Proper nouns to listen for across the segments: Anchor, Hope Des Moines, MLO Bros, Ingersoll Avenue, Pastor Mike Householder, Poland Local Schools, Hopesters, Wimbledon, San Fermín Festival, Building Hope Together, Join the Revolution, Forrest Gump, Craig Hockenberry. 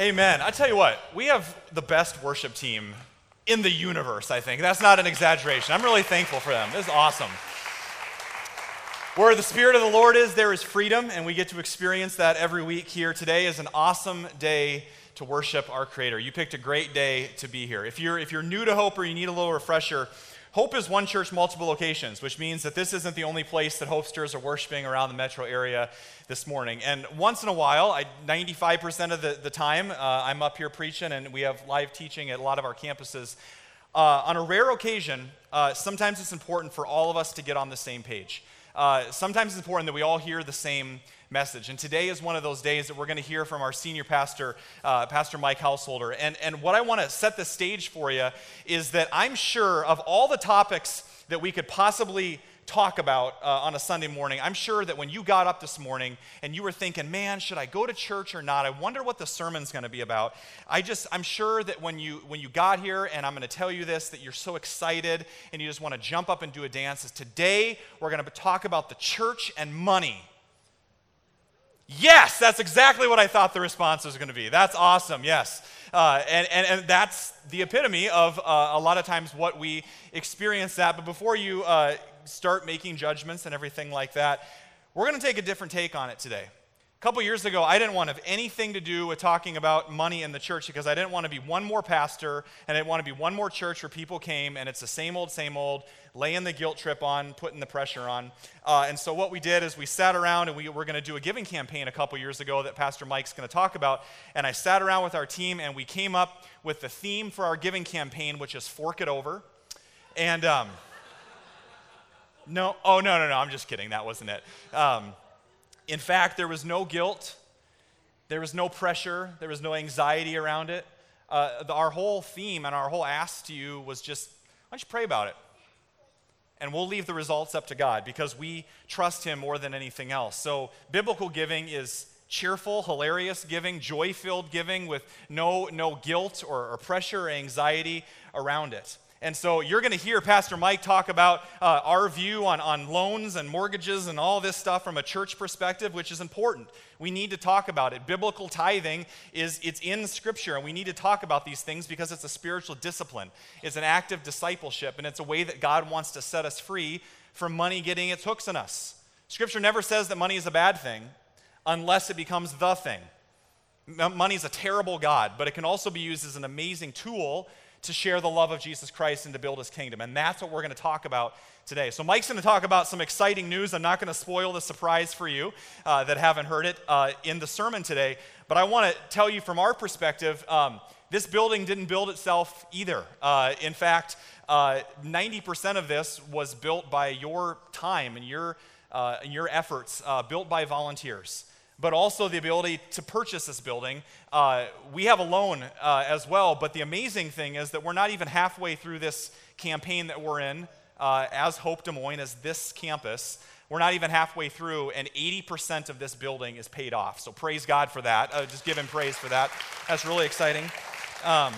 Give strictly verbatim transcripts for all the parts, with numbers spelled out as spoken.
Amen. I tell you what, we have the best worship team in the universe, I think. That's not an exaggeration. I'm really thankful for them. This is awesome. Where the Spirit of the Lord is, there is freedom, and we get to experience that every week here. Today is an awesome day to worship our Creator. You picked a great day to be here. If you're, if you're new to Hope or you need a little refresher, Hope is one church, multiple locations, which means that this isn't the only place that Hopesters are worshiping around the metro area this morning. And once in a while, I, ninety-five percent of the, the time, uh, I'm up here preaching, and we have live teaching at a lot of our campuses. Uh, on a rare occasion, uh, sometimes it's important for all of us to get on the same page. Uh, sometimes it's important that we all hear the same message. And today is one of those days that we're going to hear from our senior pastor, uh, Pastor Mike Householder. And, and what I want to set the stage for you is that I'm sure of all the topics that we could possibly talk about uh, on a Sunday morning, I'm sure that when you got up this morning and you were thinking, man, should I go to church or not? I wonder what the sermon's going to be about. I just, I'm sure that when you when you got here, and I'm going to tell you this, that you're so excited and you just want to jump up and do a dance. Is today we're going to talk about the church and money. Yes, that's exactly what I thought the response was going to be. That's awesome, yes. Uh, and, and, and that's the epitome of uh, a lot of times what we experience that. But before you uh, start making judgments and everything like that, we're going to take a different take on it today. A couple years ago, I didn't want to have anything to do with talking about money in the church because I didn't want to be one more pastor and I didn't want to be one more church where people came and it's the same old, same old, laying the guilt trip on, putting the pressure on. Uh, and so what we did is we sat around and we were going to do a giving campaign a couple years ago that Pastor Mike's going to talk about. And I sat around with our team and we came up with the theme for our giving campaign, which is Fork It Over. And um, no, oh, no, no, no, I'm just kidding. That wasn't it. Um In fact, there was no guilt, there was no pressure, there was no anxiety around it. Uh, the, our whole theme and our whole ask to you was just, why don't you pray about it? And we'll leave the results up to God because we trust Him more than anything else. So biblical giving is cheerful, hilarious giving, joy-filled giving with no, no guilt or, or pressure or anxiety around it. And so you're going to hear Pastor Mike talk about uh, our view on, on loans and mortgages and all this stuff from a church perspective, which is important. We need to talk about it. Biblical tithing is it's in Scripture, and we need to talk about these things because it's a spiritual discipline. It's an act of discipleship, and it's a way that God wants to set us free from money getting its hooks on us. Scripture never says that money is a bad thing unless it becomes the thing. Money is a terrible god, but it can also be used as an amazing tool to share the love of Jesus Christ and to build His kingdom. And that's what we're going to talk about today. So Mike's going to talk about some exciting news. I'm not going to spoil the surprise for you uh, that haven't heard it uh, in the sermon today. But I want to tell you from our perspective, um, this building didn't build itself either. Uh, in fact, uh, ninety percent of this was built by your time and your, uh, and your efforts, uh, built by volunteers. But also the ability to purchase this building. Uh, we have a loan uh, as well, but the amazing thing is that we're not even halfway through this campaign that we're in uh, as Hope Des Moines, as this campus. We're not even halfway through, and eighty percent of this building is paid off. So praise God for that. Uh, just give Him praise for that. That's really exciting. Um,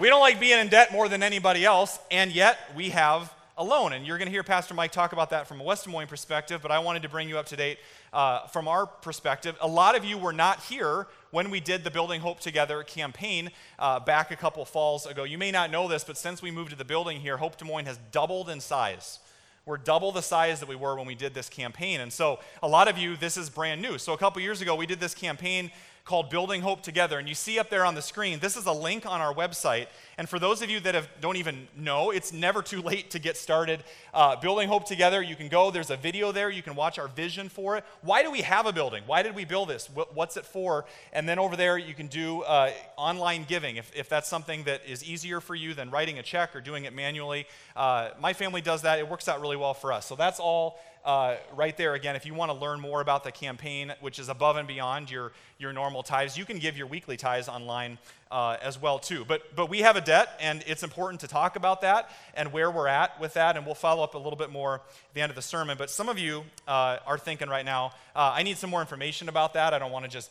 we don't like being in debt more than anybody else, and yet we have alone. And you're going to hear Pastor Mike talk about that from a West Des Moines perspective, but I wanted to bring you up to date uh, from our perspective. A lot of you were not here when we did the Building Hope Together campaign uh, back a couple falls ago. You may not know this, but since we moved to the building here, Hope Des Moines has doubled in size. We're double the size that we were when we did this campaign. And so a lot of you, this is brand new. So a couple years ago, we did this campaign called Building Hope Together. And you see up there on the screen, this is a link on our website. And for those of you that have, don't even know, it's never too late to get started. Uh, Building Hope Together, you can go. There's a video there. You can watch our vision for it. Why do we have a building? Why did we build this? What's it for? And then over there, you can do uh, online giving. If, if that's something that is easier for you than writing a check or doing it manually, uh, my family does that. It works out really well for us. So that's all Uh, right there. Again, if you want to learn more about the campaign, which is above and beyond your, your normal tithes, you can give your weekly tithes online uh, as well too. But but we have a debt, and it's important to talk about that and where we're at with that, and we'll follow up a little bit more at the end of the sermon. But some of you uh, are thinking right now, uh, I need some more information about that. I don't want to just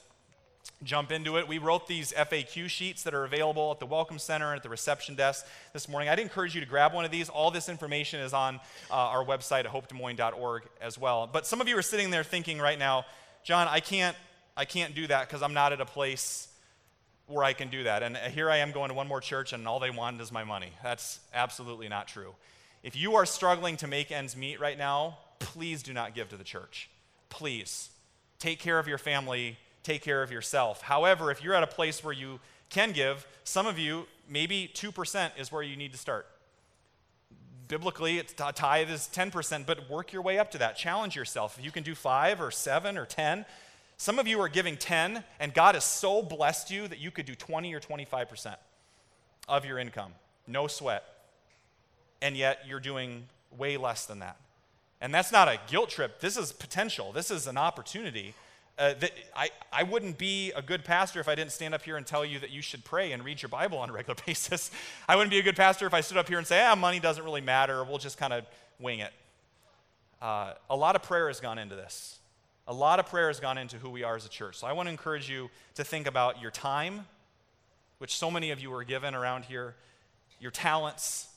jump into it. We wrote these F A Q sheets that are available at the Welcome Center and at the reception desk this morning. I'd encourage you to grab one of these. All this information is on uh, our website at hope des moines dot org as well. But some of you are sitting there thinking right now, John, I can't I can't do that because I'm not at a place where I can do that. And here I am going to one more church and all they want is my money. That's absolutely not true. If you are struggling to make ends meet right now, please do not give to the church. Please. Take care of your family. Take care of yourself. However, if you're at a place where you can give, some of you, maybe two percent is where you need to start. Biblically, it's tithe is ten percent, but work your way up to that. Challenge yourself. If you can do five or seven or ten, some of you are giving ten, and God has so blessed you that you could do twenty or twenty-five percent of your income. No sweat. And yet you're doing way less than that. And that's not a guilt trip. This is potential. This is an opportunity. Uh, that I, I wouldn't be a good pastor if I didn't stand up here and tell you that you should pray and read your Bible on a regular basis. I wouldn't be a good pastor if I stood up here and say, ah, money doesn't really matter. We'll just kind of wing it. Uh, a lot of prayer has gone into this. A lot of prayer has gone into who we are as a church. So I want to encourage you to think about your time, which so many of you are given around here, your talents,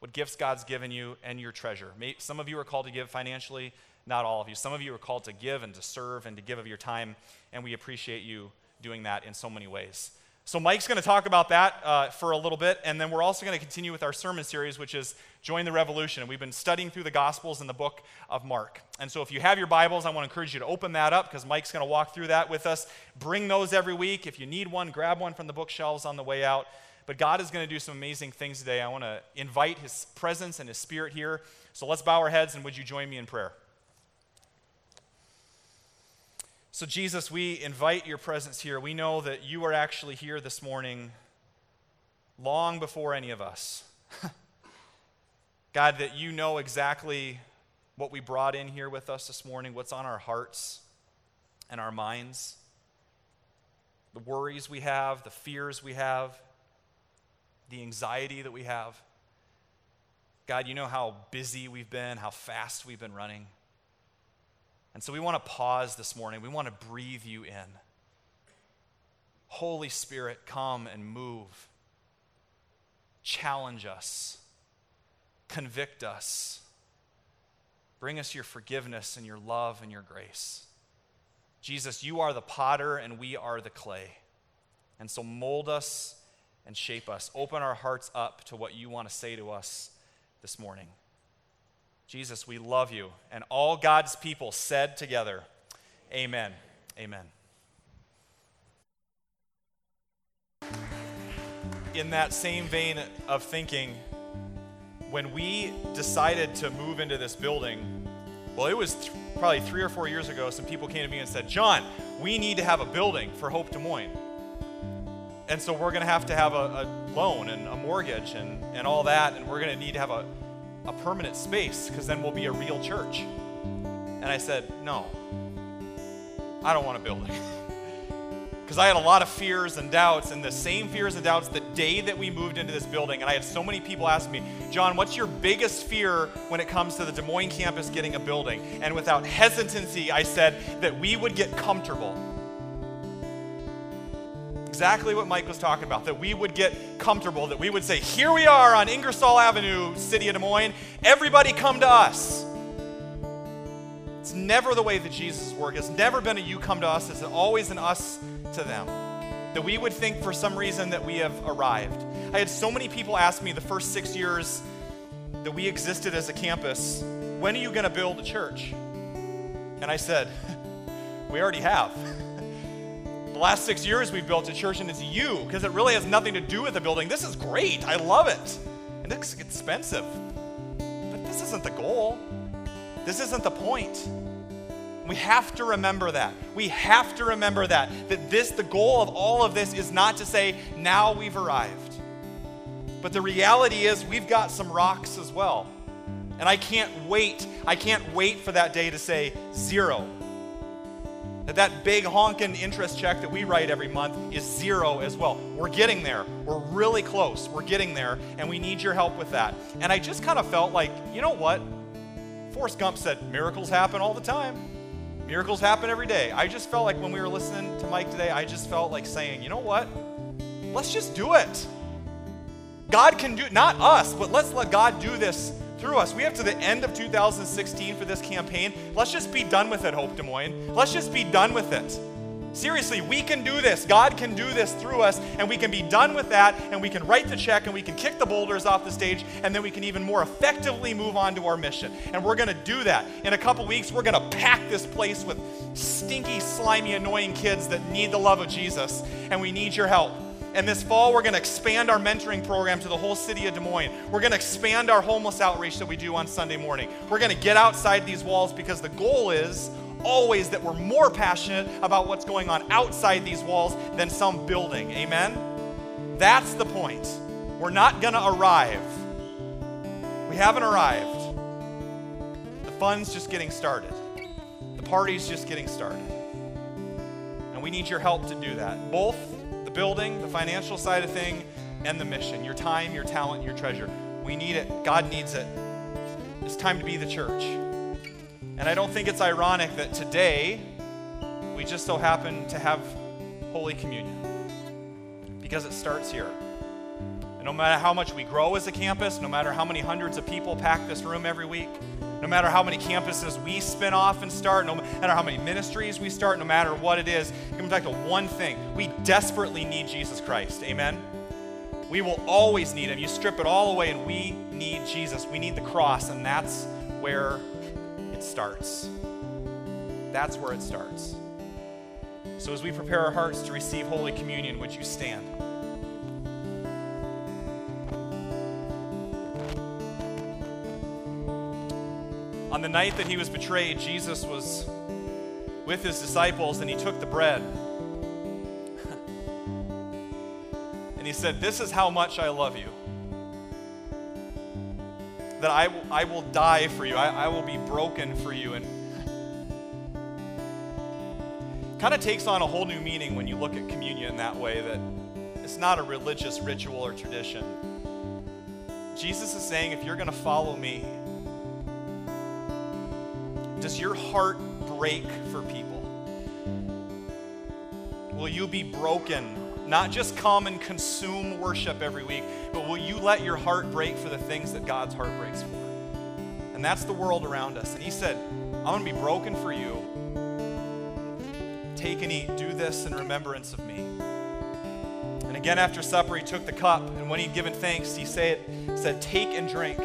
what gifts God's given you, and your treasure. Some of you are called to give financially, not all of you. Some of you are called to give and to serve and to give of your time, and we appreciate you doing that in so many ways. So Mike's going to talk about that uh, for a little bit, and then we're also going to continue with our sermon series, which is Join the Revolution. And we've been studying through the Gospels in the book of Mark. And so if you have your Bibles, I want to encourage you to open that up because Mike's going to walk through that with us. Bring those every week. If you need one, grab one from the bookshelves on the way out. But God is going to do some amazing things today. I want to invite his presence and his spirit here. So let's bow our heads, and would you join me in prayer? So Jesus, we invite your presence here. We know that you are actually here this morning long before any of us. God, that you know exactly what we brought in here with us this morning, what's on our hearts and our minds, the worries we have, the fears we have, the anxiety that we have. God, you know how busy we've been, how fast we've been running. And so we want to pause this morning. We want to breathe you in. Holy Spirit, come and move. Challenge us. Convict us. Bring us your forgiveness and your love and your grace. Jesus, you are the potter and we are the clay. And so mold us and shape us. Open our hearts up to what you want to say to us this morning. Jesus, we love you. And all God's people said together, amen. Amen. In that same vein of thinking, when we decided to move into this building, well, it was th- probably three or four years ago, some people came to me and said, John, we need to have a building for Hope Des Moines. And so we're going to have to have a, a loan and a mortgage and, and all that, and we're going to need to have a a permanent space because then we'll be a real church. And I said, no, I don't want a building. Because I had a lot of fears and doubts, and the same fears and doubts the day that we moved into this building. And I had so many people ask me, John, what's your biggest fear when it comes to the Des Moines campus getting a building? And without hesitancy, I said that we would get comfortable. Exactly what Mike was talking about, that we would get comfortable, that we would say, here we are on Ingersoll Avenue, city of Des Moines, everybody come to us. It's never the way that Jesus worked. It's never been a you come to us. It's always an us to them. That we would think for some reason that we have arrived. I had so many people ask me the first six years that we existed as a campus, when are you going to build a church? And I said, we already have. The last six years we've built a church, and it's you, because it really has nothing to do with the building. This is great. I love it. And it's expensive. But this isn't the goal. This isn't the point. We have to remember that. We have to remember that. That this, the goal of all of this is not to say, now we've arrived. But the reality is we've got some rocks as well. And I can't wait. I can't wait for that day to say zero. That that big honking interest check that we write every month is zero as well. We're getting there. We're really close. We're getting there, and we need your help with that. And I just kind of felt like, you know what? Forrest Gump said, miracles happen all the time. Miracles happen every day. I just felt like when we were listening to Mike today, I just felt like saying, you know what? Let's just do it. God can do it, not us, but let's let God do this through us. We have to the end of two thousand sixteen for this campaign. Let's just be done with it, Hope Des Moines. Let's just be done with it. Seriously, we can do this. God can do this through us, and we can be done with that, and we can write the check, and we can kick the boulders off the stage, and then we can even more effectively move on to our mission. And we're going to do that. In a couple weeks, we're going to pack this place with stinky, slimy, annoying kids that need the love of Jesus, and we need your help. And this fall, we're going to expand our mentoring program to the whole city of Des Moines. We're going to expand our homeless outreach that we do on Sunday morning. We're going to get outside these walls, because the goal is always that we're more passionate about what's going on outside these walls than some building. Amen? That's the point. We're not going to arrive. We haven't arrived. The fun's just getting started. The party's just getting started. And we need your help to do that. Both the building, the financial side of thing, and the mission. Your time, your talent, your treasure. We need it. God needs it. It's time to be the church. And I don't think it's ironic that today we just so happen to have Holy Communion, because it starts here. And no matter how much we grow as a campus, no matter how many hundreds of people pack this room every week, no matter how many campuses we spin off and start, no matter how many ministries we start, no matter what it is, it comes back to one thing. We desperately need Jesus Christ. Amen? We will always need him. You strip it all away and we need Jesus. We need the cross, and that's where it starts. That's where it starts. So as we prepare our hearts to receive Holy Communion, would you stand? On the night that he was betrayed, Jesus was with his disciples, and he took the bread. And he said, "This is how much I love you. That I, w- I will die for you. I, I will be broken for you." And kind of takes on a whole new meaning when you look at communion that way, that it's not a religious ritual or tradition. Jesus is saying, if you're going to follow me, does your heart break for people? Will you be broken? Not just come and consume worship every week, but will you let your heart break for the things that God's heart breaks for? And that's the world around us. And he said, "I'm going to be broken for you. Take and eat. Do this in remembrance of me." And again, after supper, he took the cup, and when he'd given thanks, he said, said, "Take and drink.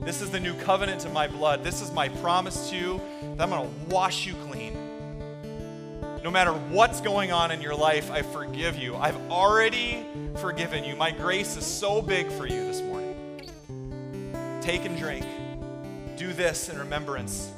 This is the new covenant of my blood. This is my promise to you that I'm going to wash you clean. No matter what's going on in your life, I forgive you. I've already forgiven you. My grace is so big for you this morning. Take and drink. Do this in remembrance